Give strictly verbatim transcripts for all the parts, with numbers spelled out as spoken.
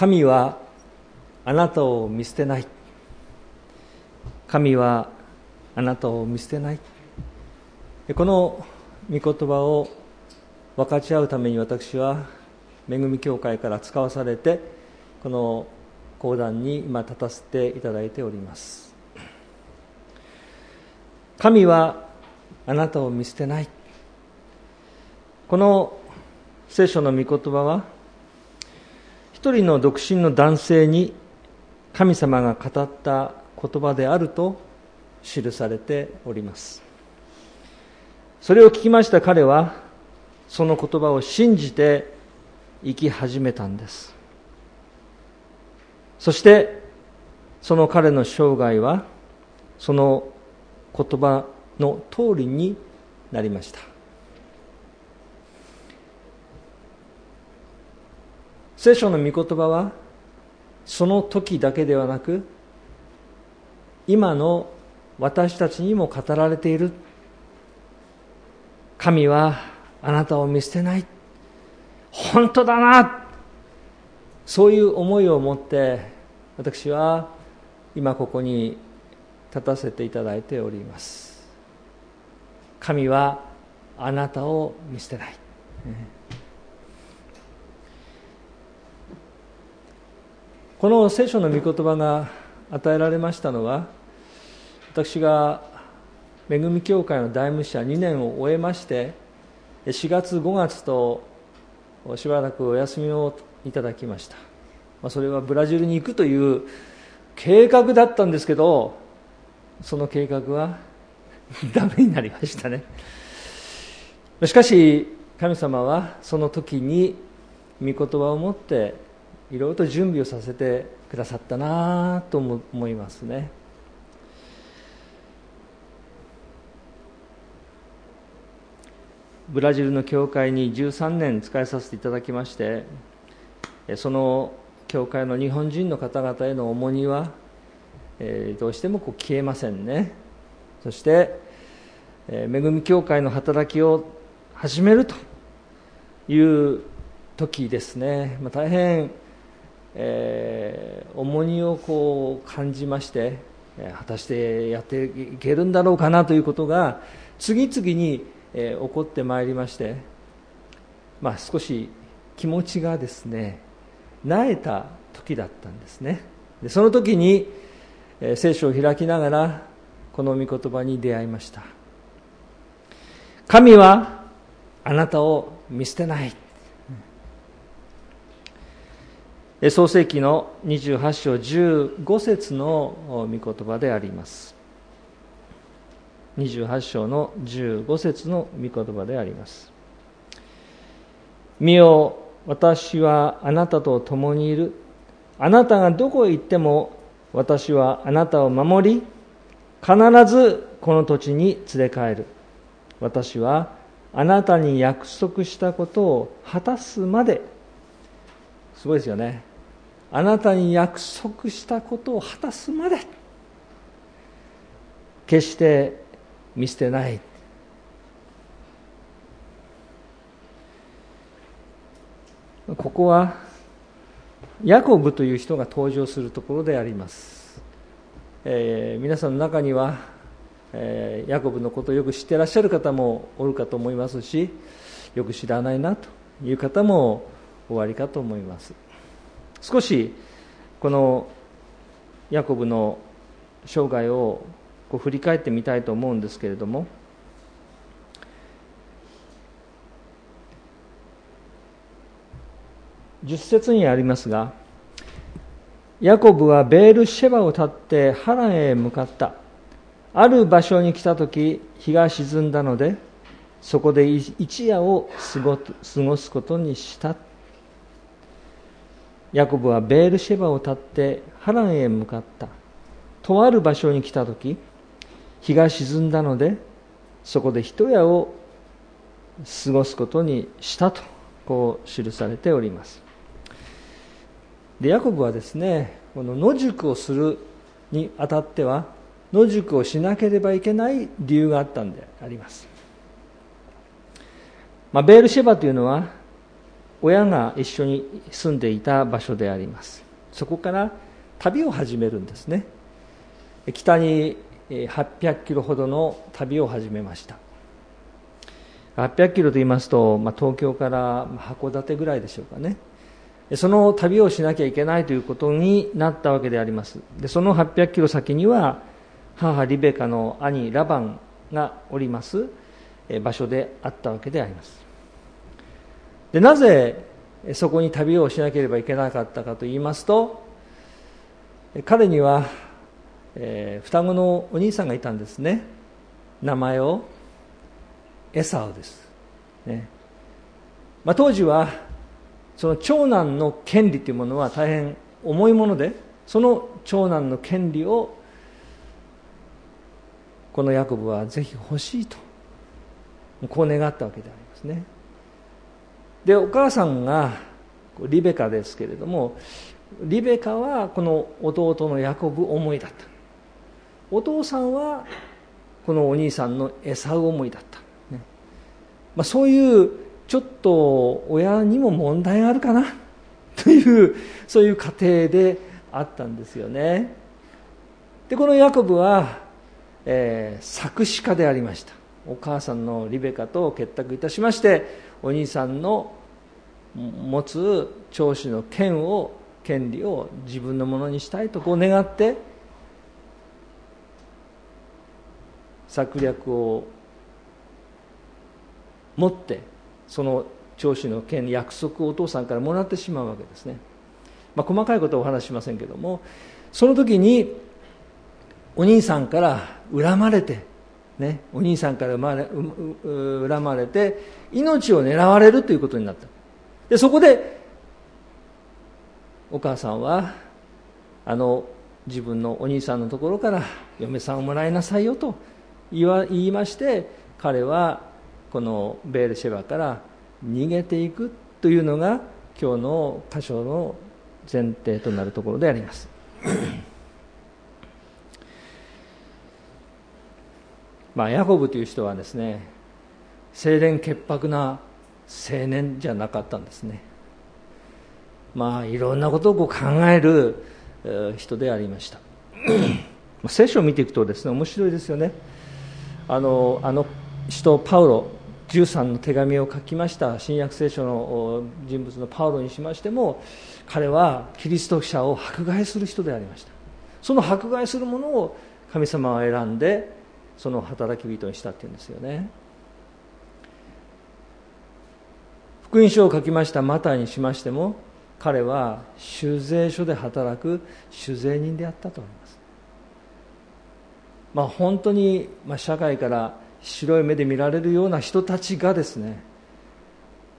神はあなたを見捨てない。神はあなたを見捨てない。この御言葉を分かち合うために私は恵み教会から使わされてこの講談に今立たせていただいております。神はあなたを見捨てない。この聖書の御言葉は一人の独身の男性に神様が語った言葉であると記されております。それを聞きました彼はその言葉を信じて生き始めたんです。そしてその彼の生涯はその言葉の通りになりました。聖書の御言葉はその時だけではなく今の私たちにも語られている。神はあなたを見捨てない。本当だな、そういう思いを持って私は今ここに立たせていただいております。神はあなたを見捨てない。この聖書の御言葉が与えられましたのは、私が恵み教会の代務者にねんを終えまして、しがつごがつとしばらくお休みをいただきました。まあ、それはブラジルに行くという計画だったんですけど、その計画はダメになりましたね。しかし神様はその時に御言葉を持っていろいろと準備をさせてくださったなと思いますね。ブラジルの教会にじゅうさんねん使いさせていただきまして、その教会の日本人の方々への重荷は、えー、どうしてもこう消えませんね。そして、えー、恵み教会の働きを始めるという時ですね、まあ、大変、えー、重荷をこう感じまして、果たしてやっていけるんだろうかなということが次々にえー、起こってまいりまして、まあ、少し気持ちがですねなえた時だったんですね。でその時に、えー、聖書を開きながらこの御言葉に出会いました。神はあなたを見捨てない、うん、創世記のにじゅうはち章じゅうご節の御言葉であります。にじゅうはち章のじゅうご節の御言葉であります。見よ、私はあなたと共にいる。あなたがどこへ行っても私はあなたを守り、必ずこの土地に連れ帰る。私はあなたに約束したことを果たすまで。すごいですよね。あなたに約束したことを果たすまで決して見捨てない。ここはヤコブという人が登場するところであります。えー、皆さんの中には、えー、ヤコブのことをよく知っていらっしゃる方もおるかと思いますし、よく知らないなという方もおありかと思います。少しこのヤコブの生涯をこう振り返ってみたいと思うんですけれども、じゅっ節にありますが、ヤコブはベールシェバを立ってハランへ向かった。ある場所に来たとき日が沈んだので、そこで一夜を過ご、過ごすことにした。ヤコブはベールシェバを立ってハランへ向かった。とある場所に来たとき日が沈んだので、そこで一夜を過ごすことにしたとこう記されております。でヤコブはですね、この野宿をするにあたっては野宿をしなければいけない理由があったんであります。まあ、ベールシェバというのは親が一緒に住んでいた場所であります。そこから旅を始めるんですね。北にはっぴゃくキロほどの旅を始めました。はっぴゃくキロと言いますと、まあ、東京から函館ぐらいでしょうかね。その旅をしなきゃいけないということになったわけであります。で、そのはっぴゃくキロ先には母リベカの兄ラバンがおります場所であったわけであります。で、なぜそこに旅をしなければいけなかったかと言いますと、彼には、えー、双子のお兄さんがいたんですね。名前をエサウです、ね。まあ、当時はその長男の権利というものは大変重いもので、その長男の権利をこのヤコブはぜひ欲しいとこう願ったわけでありますね。で、お母さんがリベカですけれども、リベカはこの弟のヤコブ思いだった。お父さんはこのお兄さんのエサウ思いだった、ね。まあ、そういうちょっと親にも問題があるかなというそういう家庭であったんですよね。で、このヤコブは、えー、作詞家でありました。お母さんのリベカと結託いたしまして、お兄さんの持つ長子の権を権利を自分のものにしたいとこう願って策略を持ってその長子の権利約束をお父さんからもらってしまうわけですね。まあ、細かいことはお話ししませんけども、その時にお兄さんから恨まれてね、お兄さんから恨まれて命を狙われるということになった。で、そこでお母さんはあの自分のお兄さんのところから嫁さんをもらいなさいよと言わ、言いまして、彼はこのベールシェバから逃げていくというのが今日の箇所の前提となるところであります。まあ、ヤコブという人はですね、清廉潔白な青年じゃなかったんですね。まあ、いろんなことをこう考える人でありました。聖書を見ていくとですね、面白いですよね。あの、あの人パウロじゅうさんの手紙を書きました新約聖書の人物のパウロにしましても、彼はキリスト者を迫害する人でありました。その迫害するものを神様は選んでその働き人にしたっていうんですよね。福音書を書きましたマタイにしましても、彼は酒税所で働く酒税人であったと思います。まあ、本当に、まあ、社会から白い目で見られるような人たちがですね、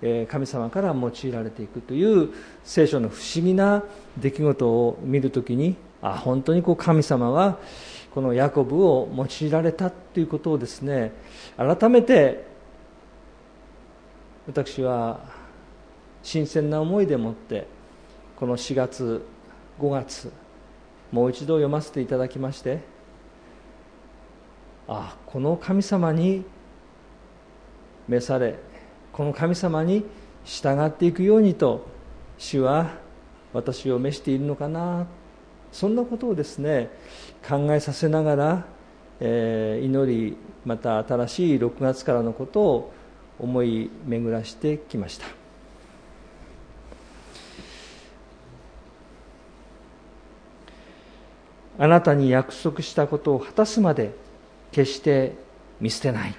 えー、神様から用いられていくという聖書の不思議な出来事を見るときに、あ、本当にこう神様はこのヤコブを用いられたということをですね、改めて私は新鮮な思いでもってこのしがつごがつもう一度読ませていただきまして、ああ、この神様に召されこの神様に従っていくようにと主は私を召しているのかな、そんなことをですね考えさせながら、えー、祈り、また新しいろくがつからのことを思い巡らしてきました。あなたに約束したことを果たすまで決して見捨てない。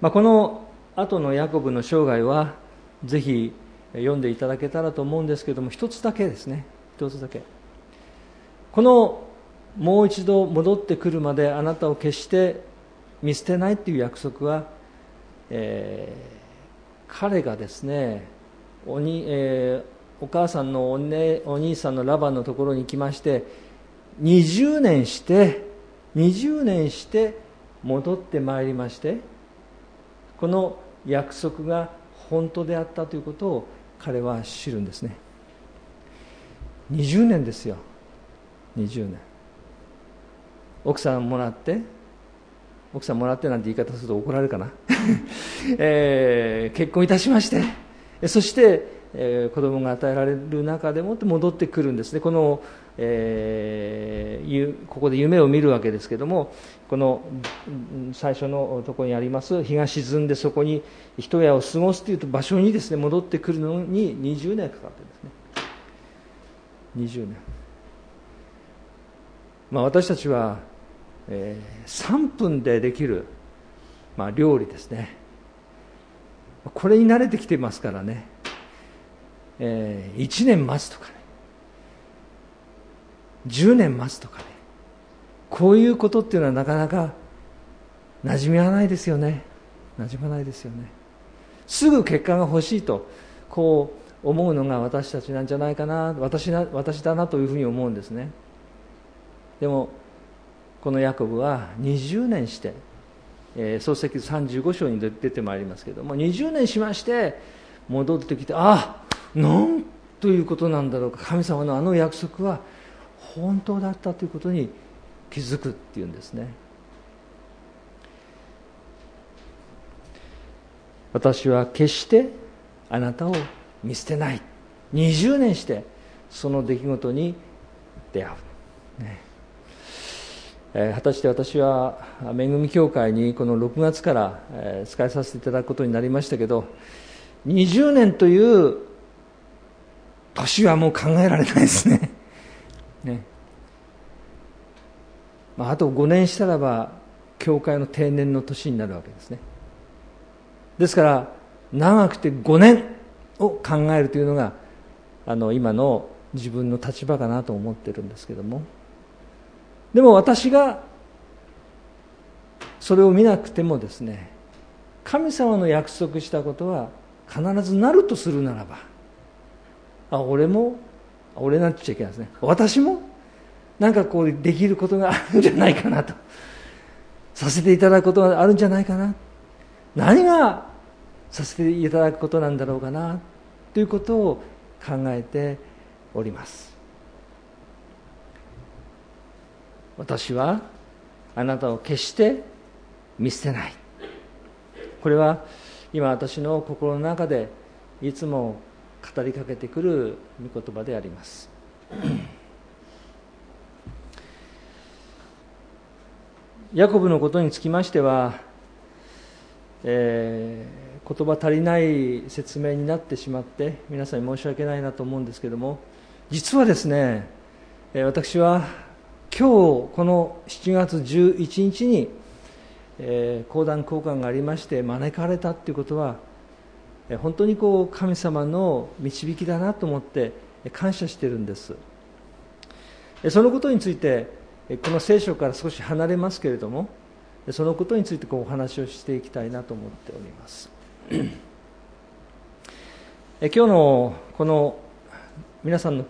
まあ、この後のヤコブの生涯はぜひ読んでいただけたらと思うんですけれども、一つだけですね、一つだけ、このもう一度戻ってくるまであなたを決して見捨てないという約束は、えー、彼がですね お, に、えー、お母さんの お,、ね、お兄さんのラバンのところに来ましてにじゅうねんしてにじゅうねんして戻ってまいりまして、この約束が本当であったということを彼は知るんですね。にじゅうねんですよ。にじゅうねん。奥さんもらって、奥さんもらってなんて言い方すると怒られるかな、えー、結婚いたしまして、そして、えー、子供が与えられる中でもって戻ってくるんですね。この、えー、ここで夢を見るわけですけども、この最初のところにあります日が沈んでそこに一夜を過ごすという場所にですね、戻ってくるのににじゅうねんかかってですね、にじゅうねん、まあ、私たちは、えー、さんぷんでできる、まあ、料理ですね、これに慣れてきてますからね、えー、いちねん待つとかね、じゅうねん待つとかね、こういうことっていうのはなかなか馴染みはないですよね。馴染まないですよね。すぐ結果が欲しいとこう思うのが私たちなんじゃないかな、私な、私だなというふうに思うんですね。でもこのヤコブはにじゅうねんして、えー、創世記さんじゅうご章に出てまいりますけども、にじゅうねんしまして戻ってきて、ああ、なんということなんだろうか、神様のあの約束は本当だったということに気づくっていうんですね。私は決してあなたを見捨てない。にじゅうねんしてその出来事に出会う、ねえー、果たして私は恵み教会にこのろくがつから、えー、使いさせていただくことになりましたけど、にじゅうねんという年はもう考えられないですね。ね、まあ、あとごねんしたらば教会の定年の年になるわけですね。ですから長くてごねんを考えるというのがあの今の自分の立場かなと思ってるんですけども、でも私がそれを見なくてもですね、神様の約束したことは必ずなるとするならば、あ、俺も俺なんて言っちゃいけないですね、私もなんかこうできることがあるんじゃないかなと、させていただくことがあるんじゃないかな、何がさせていただくことなんだろうかなということを考えております。私はあなたを決して見捨てない、これは今私の心の中でいつも語りかけてくる御言葉であります。ヤコブのことにつきましては、えー、言葉足りない説明になってしまって皆さんに申し訳ないなと思うんですけども、実はですね、私は今日このしちがつじゅういちにちに、えー、講談交換がありまして招かれたということは本当にこう神様の導きだなと思って感謝しているんです。そのことについてこの聖書から少し離れますけれども、そのことについてこうお話をしていきたいなと思っております。今日のこの皆さんの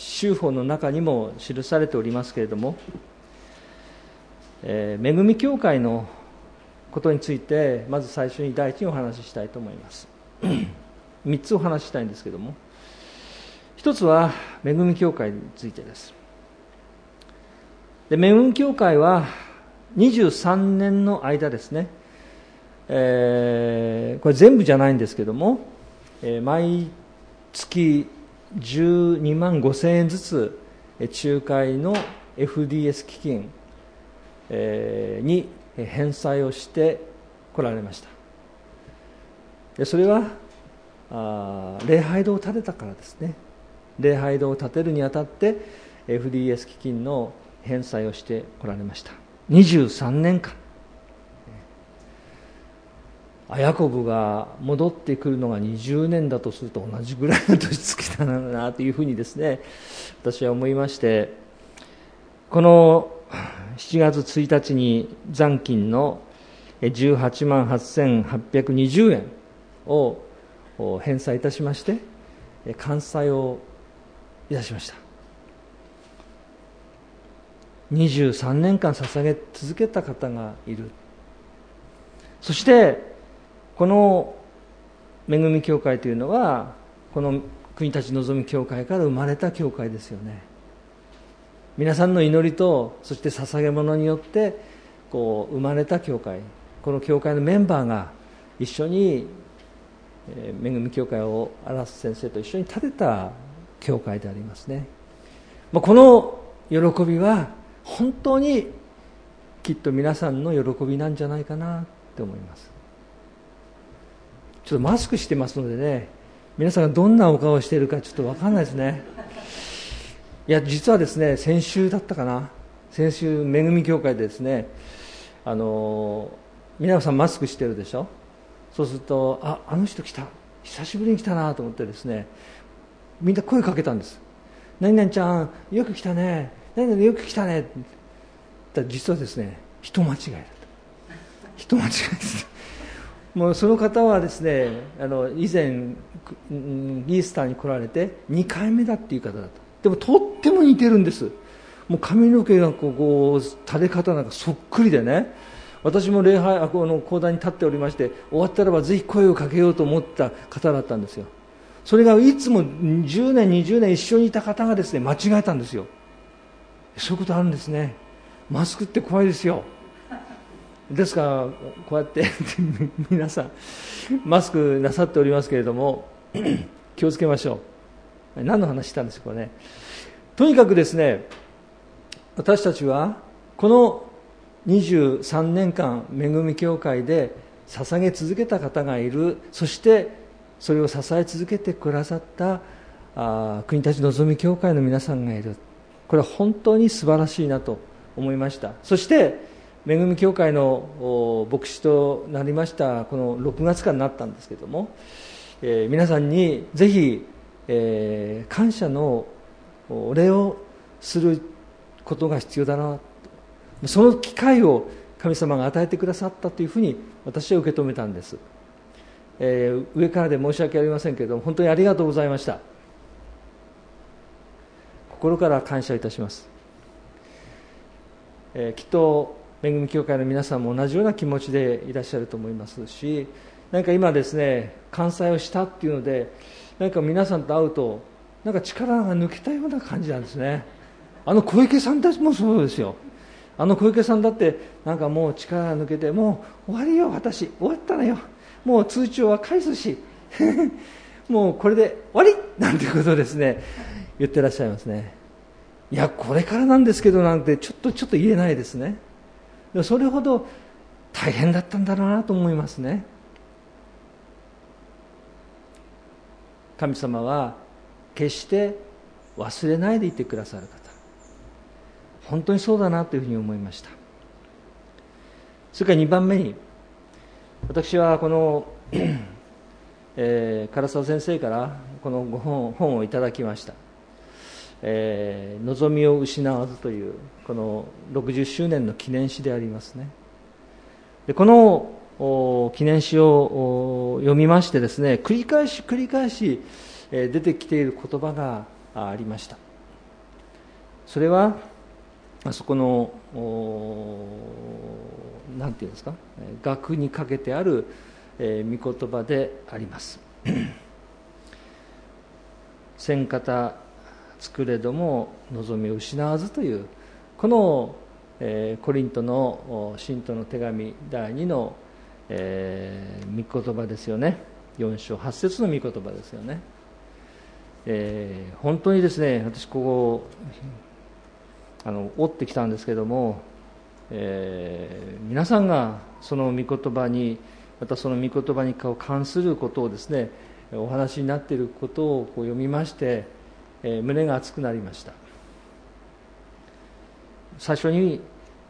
修法の中にも記されておりますけれども、えー、恵み教会のことについてまず最初に第一にお話ししたいと思います。みっつお話ししたいんですけども、ひとつは恵み教会についてです。で、恵み教会はにじゅうさんねんの間ですね、えー、これ全部じゃないんですけども、えー、毎月じゅうにまんごせんえんずつ仲介の エフディーエス 基金、えー、に返済をしてこられました。で、それはあ礼拝堂を建てたからですね。礼拝堂を建てるにあたって エフディーエス 基金の返済をしてこられました。にじゅうさんねんかん、ヤコブが戻ってくるのがにじゅうねんだとすると同じぐらいの年月だなというふうにですね、私は思いまして、このしちがつついたちに残金のじゅうはちまんはっせんはっぴゃくにじゅうえんを返済いたしまして完済をいたしました。にじゅうさんねんかん捧げ続けた方がいる。そしてこの恵み教会というのはこの国立のぞみ教会から生まれた教会ですよね。皆さんの祈りとそして捧げ物によってこう生まれた教会、この教会のメンバーが一緒に恵み教会を荒瀬先生と一緒に建てた教会でありますね。この喜びは本当にきっと皆さんの喜びなんじゃないかなって思います。ちょっとマスクしてますのでね、皆さんがどんなお顔をしているかちょっと分かんないですね。いや実はですね、先週だったかな、先週恵み教会でですね、あの皆さんマスクしてるでしょ。そうすると、あ、あの人来た、久しぶりに来たなと思ってですね、みんな声かけたんです。何々ちゃんよく来たね、何々よく来たね。だ実はですね、人間違いだった。人間違いです。もうその方はですね、あの以前イースターに来られてにかいめだっていう方だった。でもとっても似てるんです。もう髪の毛がこう、こう垂れ方なんかそっくりでね、私も礼拝この講談に立っておりまして、終わったらばぜひ声をかけようと思った方だったんですよ。それがいつもじゅうねんにじゅうねん一緒にいた方がですね間違えたんですよ。そういうことあるんですね。マスクって怖いですよ。ですからこうやって皆さんマスクなさっておりますけれども気をつけましょう。何の話したんですかね。とにかくですね、私たちはこのにじゅうさんねんかん恵み教会で捧げ続けた方がいる。そしてそれを支え続けてくださったあ国立のぞみ教会の皆さんがいる。これは本当に素晴らしいなと思いました。そして恵み教会の牧師となりましたこのろくがつかんになったんですけども、えー、皆さんにぜひ、えー、感謝のお礼をすることが必要だな、その機会を神様が与えてくださったというふうに私は受け止めたんです。えー、上からで申し訳ありませんけれども、本当にありがとうございました。心から感謝いたします。えー、きっと恵み教会の皆さんも同じような気持ちでいらっしゃると思いますし、なんか今ですね、完済をしたっていうので、なんか皆さんと会うとなんか力が抜けたような感じなんですね。あの小池さんたちもそうですよ。あの小池さんだってなんかもう力が抜けて、もう終わりよ、私終わったのよ、もう通帳は返すしもうこれで終わりなんてことをですね言ってらっしゃいますね。いやこれからなんですけどなんてちょっとちょっと言えないですね。それほど大変だったんだなと思いますね。神様は決して忘れないでいてくださる方、本当にそうだなというふうに思いました。それからにばんめに、私はこの、えー、唐沢先生からこのご本、本をいただきました。えー、望みを失わずというこのろくじゅっしゅうねんの記念詩でありますね。でこの記念詩を読みましてですね、繰り返し繰り返し、えー、出てきている言葉がありました。それはあそこのなんていうんですか、額にかけてある、えー、御言葉であります千方作れども望みを失わずというこの、えー、コリントの信徒の手紙だいにの、えー、御言葉ですよね。よんしょうはっせつの御言葉ですよね。えー、本当にですね、私ここあの追ってきたんですけども、えー、皆さんがその御言葉に、またその御言葉に関することをですねお話になっていることをこう読みまして、えー、胸が熱くなりました。最初に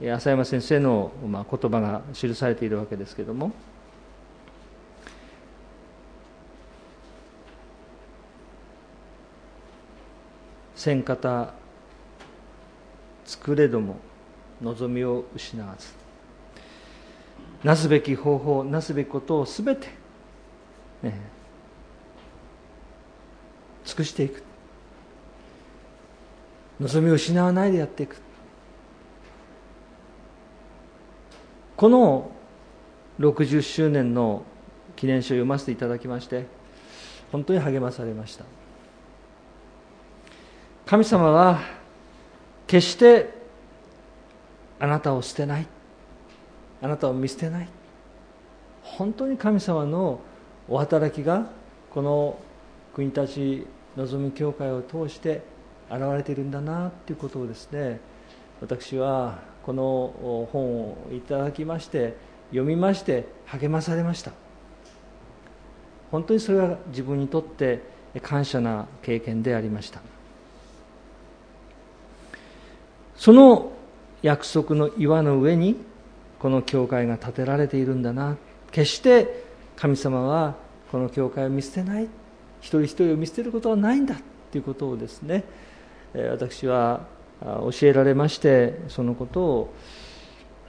浅山先生の、まあ、言葉が記されているわけですけれども、千方作れども望みを失わず、なすべき方法、なすべきことをすべて、ね、尽くしていく、望みを失わないでやっていく。このろくじゅっしゅうねんの記念書を読ませていただきまして本当に励まされました。神様は決してあなたを捨てない、あなたを見捨てない。本当に神様のお働きがこの国立のぞみ教会を通して現れているんだなということをですね、私はこの本をいただきまして、読みまして、励まされました。本当にそれは自分にとって感謝な経験でありました。その約束の岩の上にこの教会が建てられているんだな。決して神様はこの教会を見捨てない、一人一人を見捨てることはないんだということをですね、私は教えられまして、そのことを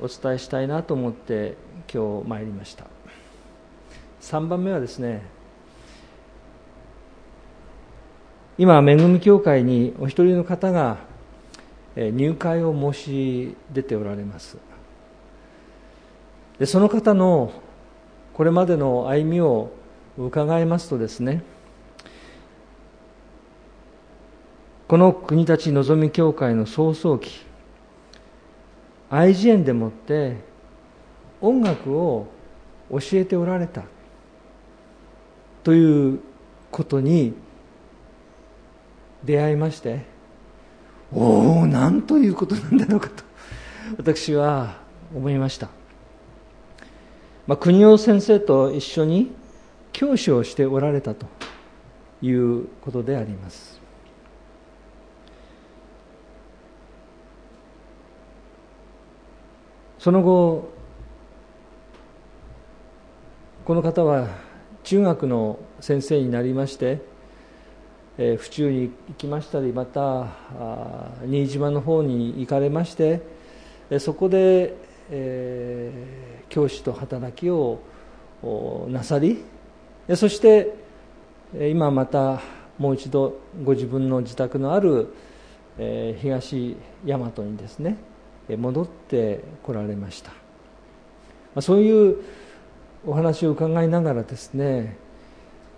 お伝えしたいなと思って今日参りました。さんばんめはですね、今めぐみ教会にお一人の方が入会を申し出ておられます。でその方のこれまでの歩みを伺いますとですね、この国立のぞみ教会の創創期、愛知園でもって音楽を教えておられたということに出会いまして、おお、なんということなんだろうかと私は思いました。まあ、国尾先生と一緒に教師をしておられたということであります。その後この方は中学の先生になりまして、えー、府中に行きましたり、また新島の方に行かれまして、そこで、えー、教師と働きをなさり、そして今またもう一度ご自分の自宅のある、えー、東大和にですね戻ってこられました。そういうお話を伺いながらですね、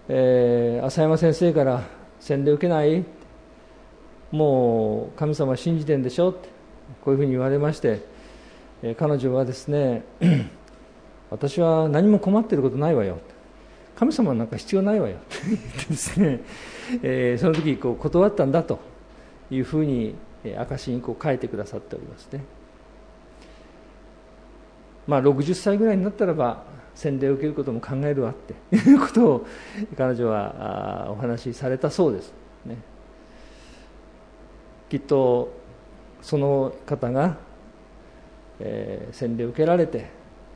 えー、浅山先生から洗礼受けない、もう神様信じてんでしょってこういうふうに言われまして、えー、彼女はですね、私は何も困っていることないわよ、神様なんか必要ないわよって言ってですね、えー、その時こう断ったんだというふうに証しにこう書いてくださっておりますね。まあ、ろくじゅっさいぐらいになったらば洗礼を受けることも考えるわっていうことを彼女はお話しされたそうです、ね、きっとその方が、えー、洗礼を受けられて、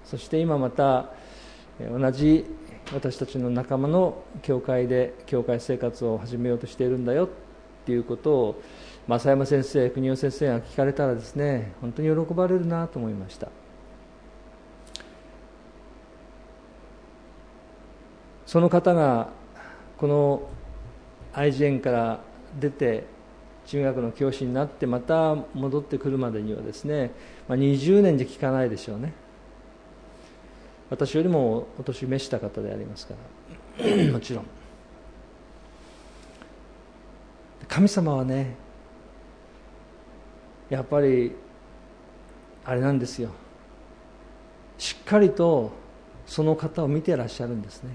そして今また同じ私たちの仲間の教会で教会生活を始めようとしているんだよっていうことを浅山先生、国尾先生が聞かれたらですね、本当に喜ばれるなと思いました。その方がこの愛知園から出て中学の教師になってまた戻ってくるまでにはですね、まあ、にじゅうねんじゃ聞かないでしょうね。私よりもお年召した方でありますからもちろん神様はね、やっぱりあれなんですよ、しっかりとその方を見てらっしゃるんですね。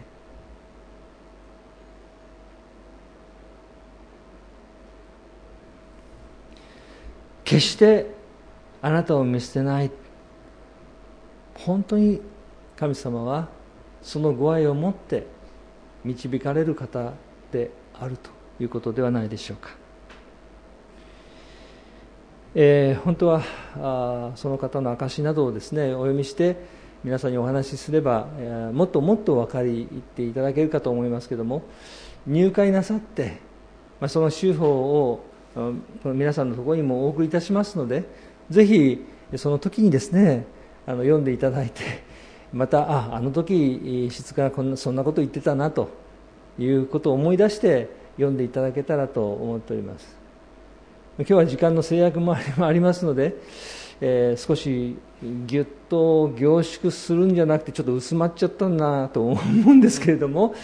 決してあなたを見捨てない、本当に神様はそのご愛を持って導かれる方であるということではないでしょうか。えー、本当はあその方の証などをですねお読みして皆さんにお話しすれば、えー、もっともっと分かりっていただけるかと思いますけども、入会なさって、まあ、その修法を皆さんのところにもお送りいたしますので、ぜひその時にですねあの読んでいただいて、またああの時質からこんなそんなこと言ってたなということを思い出して読んでいただけたらと思っております。今日は時間の制約もありますので、えー、少しぎゅっと凝縮するんじゃなくてちょっと薄まっちゃったなと思うんですけれども、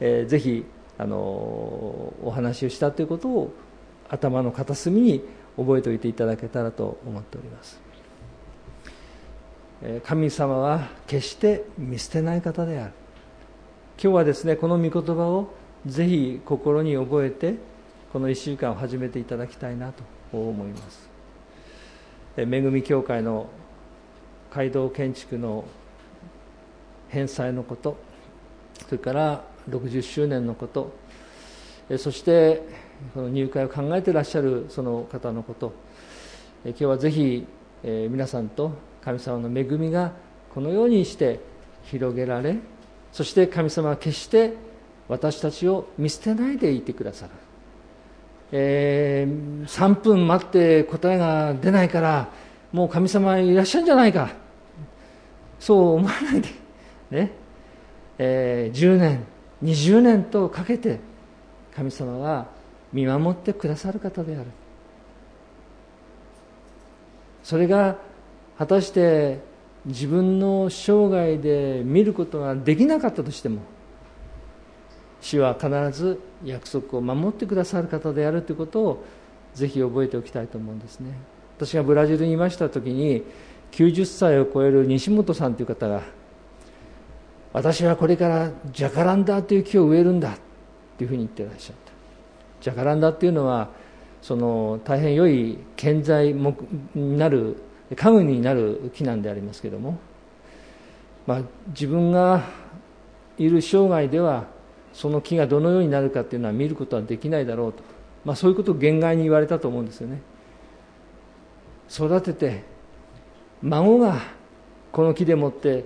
えー、ぜひあのお話をしたということを頭の片隅に覚えておいていただけたらと思っております。神様は決して見捨てない方である。今日はですね、この御言葉をぜひ心に覚えて、このいっしゅうかんを始めていただきたいなと思います。恵み教会の街道建築の返済のこと、それからろくじゅっしゅうねんのこと、そしてこの入会を考えていらっしゃるその方のこと、今日はぜひ皆さんと神様の恵みがこのようにして広げられ、そして神様は決して私たちを見捨てないでいてくださる。えー、さんぷん待って答えが出ないからもう神様いらっしゃるんじゃないか、そう思わないで、ねえー、じゅうねんにじゅうねんとかけて神様は見守ってくださる方である。それが果たして自分の生涯で見ることができなかったとしても、主は必ず約束を守ってくださる方であるということをぜひ覚えておきたいと思うんですね。私がブラジルにいました時にきゅうじゅっさいを超える西本さんという方が、私はこれからジャカランダという木を植えるんだというふうに言っていらっしゃった。ジャカランダというのはその大変良い建材になる、家具になる木なんでありますけれども、まあ、自分がいる生涯ではその木がどのようになるかというのは見ることはできないだろうと、まあ、そういうことを言外に言われたと思うんですよね。育てて孫がこの木でもって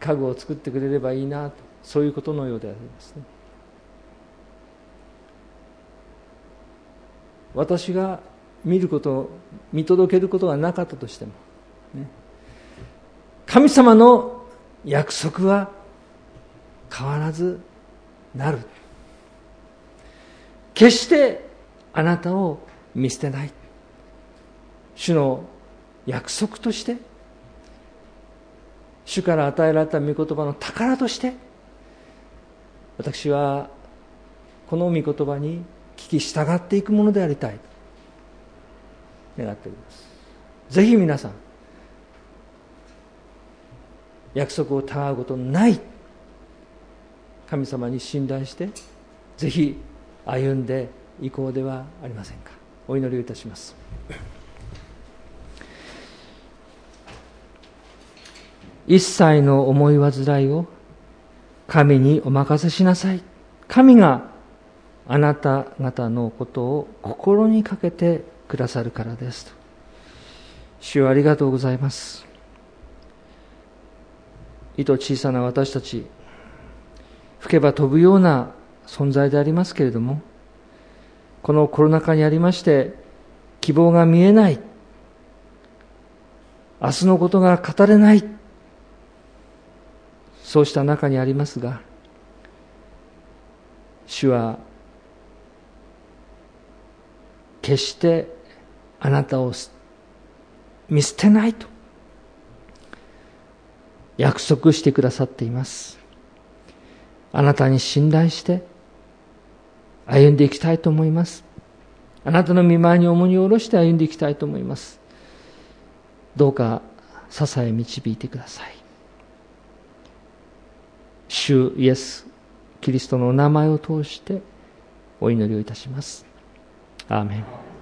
家具を作ってくれればいいなと、そういうことのようでありますね。私が見ること、見届けることがなかったとしても、ね、神様の約束は変わらずなる。決してあなたを見捨てない。主の約束として、主から与えられた御言葉の宝として、私はこの御言葉に聞き従っていくものでありたいと願っております。ぜひ皆さん、約束をたがうことのない神様に信頼して、ぜひ歩んでいこうではありませんか。お祈りをいたします。一切の思い煩いを神にお任せしなさい。神があなた方のことを心にかけてくださるからですと。主よ、ありがとうございます。いと小さな私たち、吹けば飛ぶような存在でありますけれども、このコロナ禍にありまして希望が見えない、明日のことが語れない、そうした中にありますが、主は決してあなたを見捨てないと約束してくださっています。あなたに信頼して歩んでいきたいと思います。あなたの御前に重荷を下ろして歩んでいきたいと思います。どうか支え導いてください。主イエスキリストのお名前を通してお祈りをいたします。アーメン。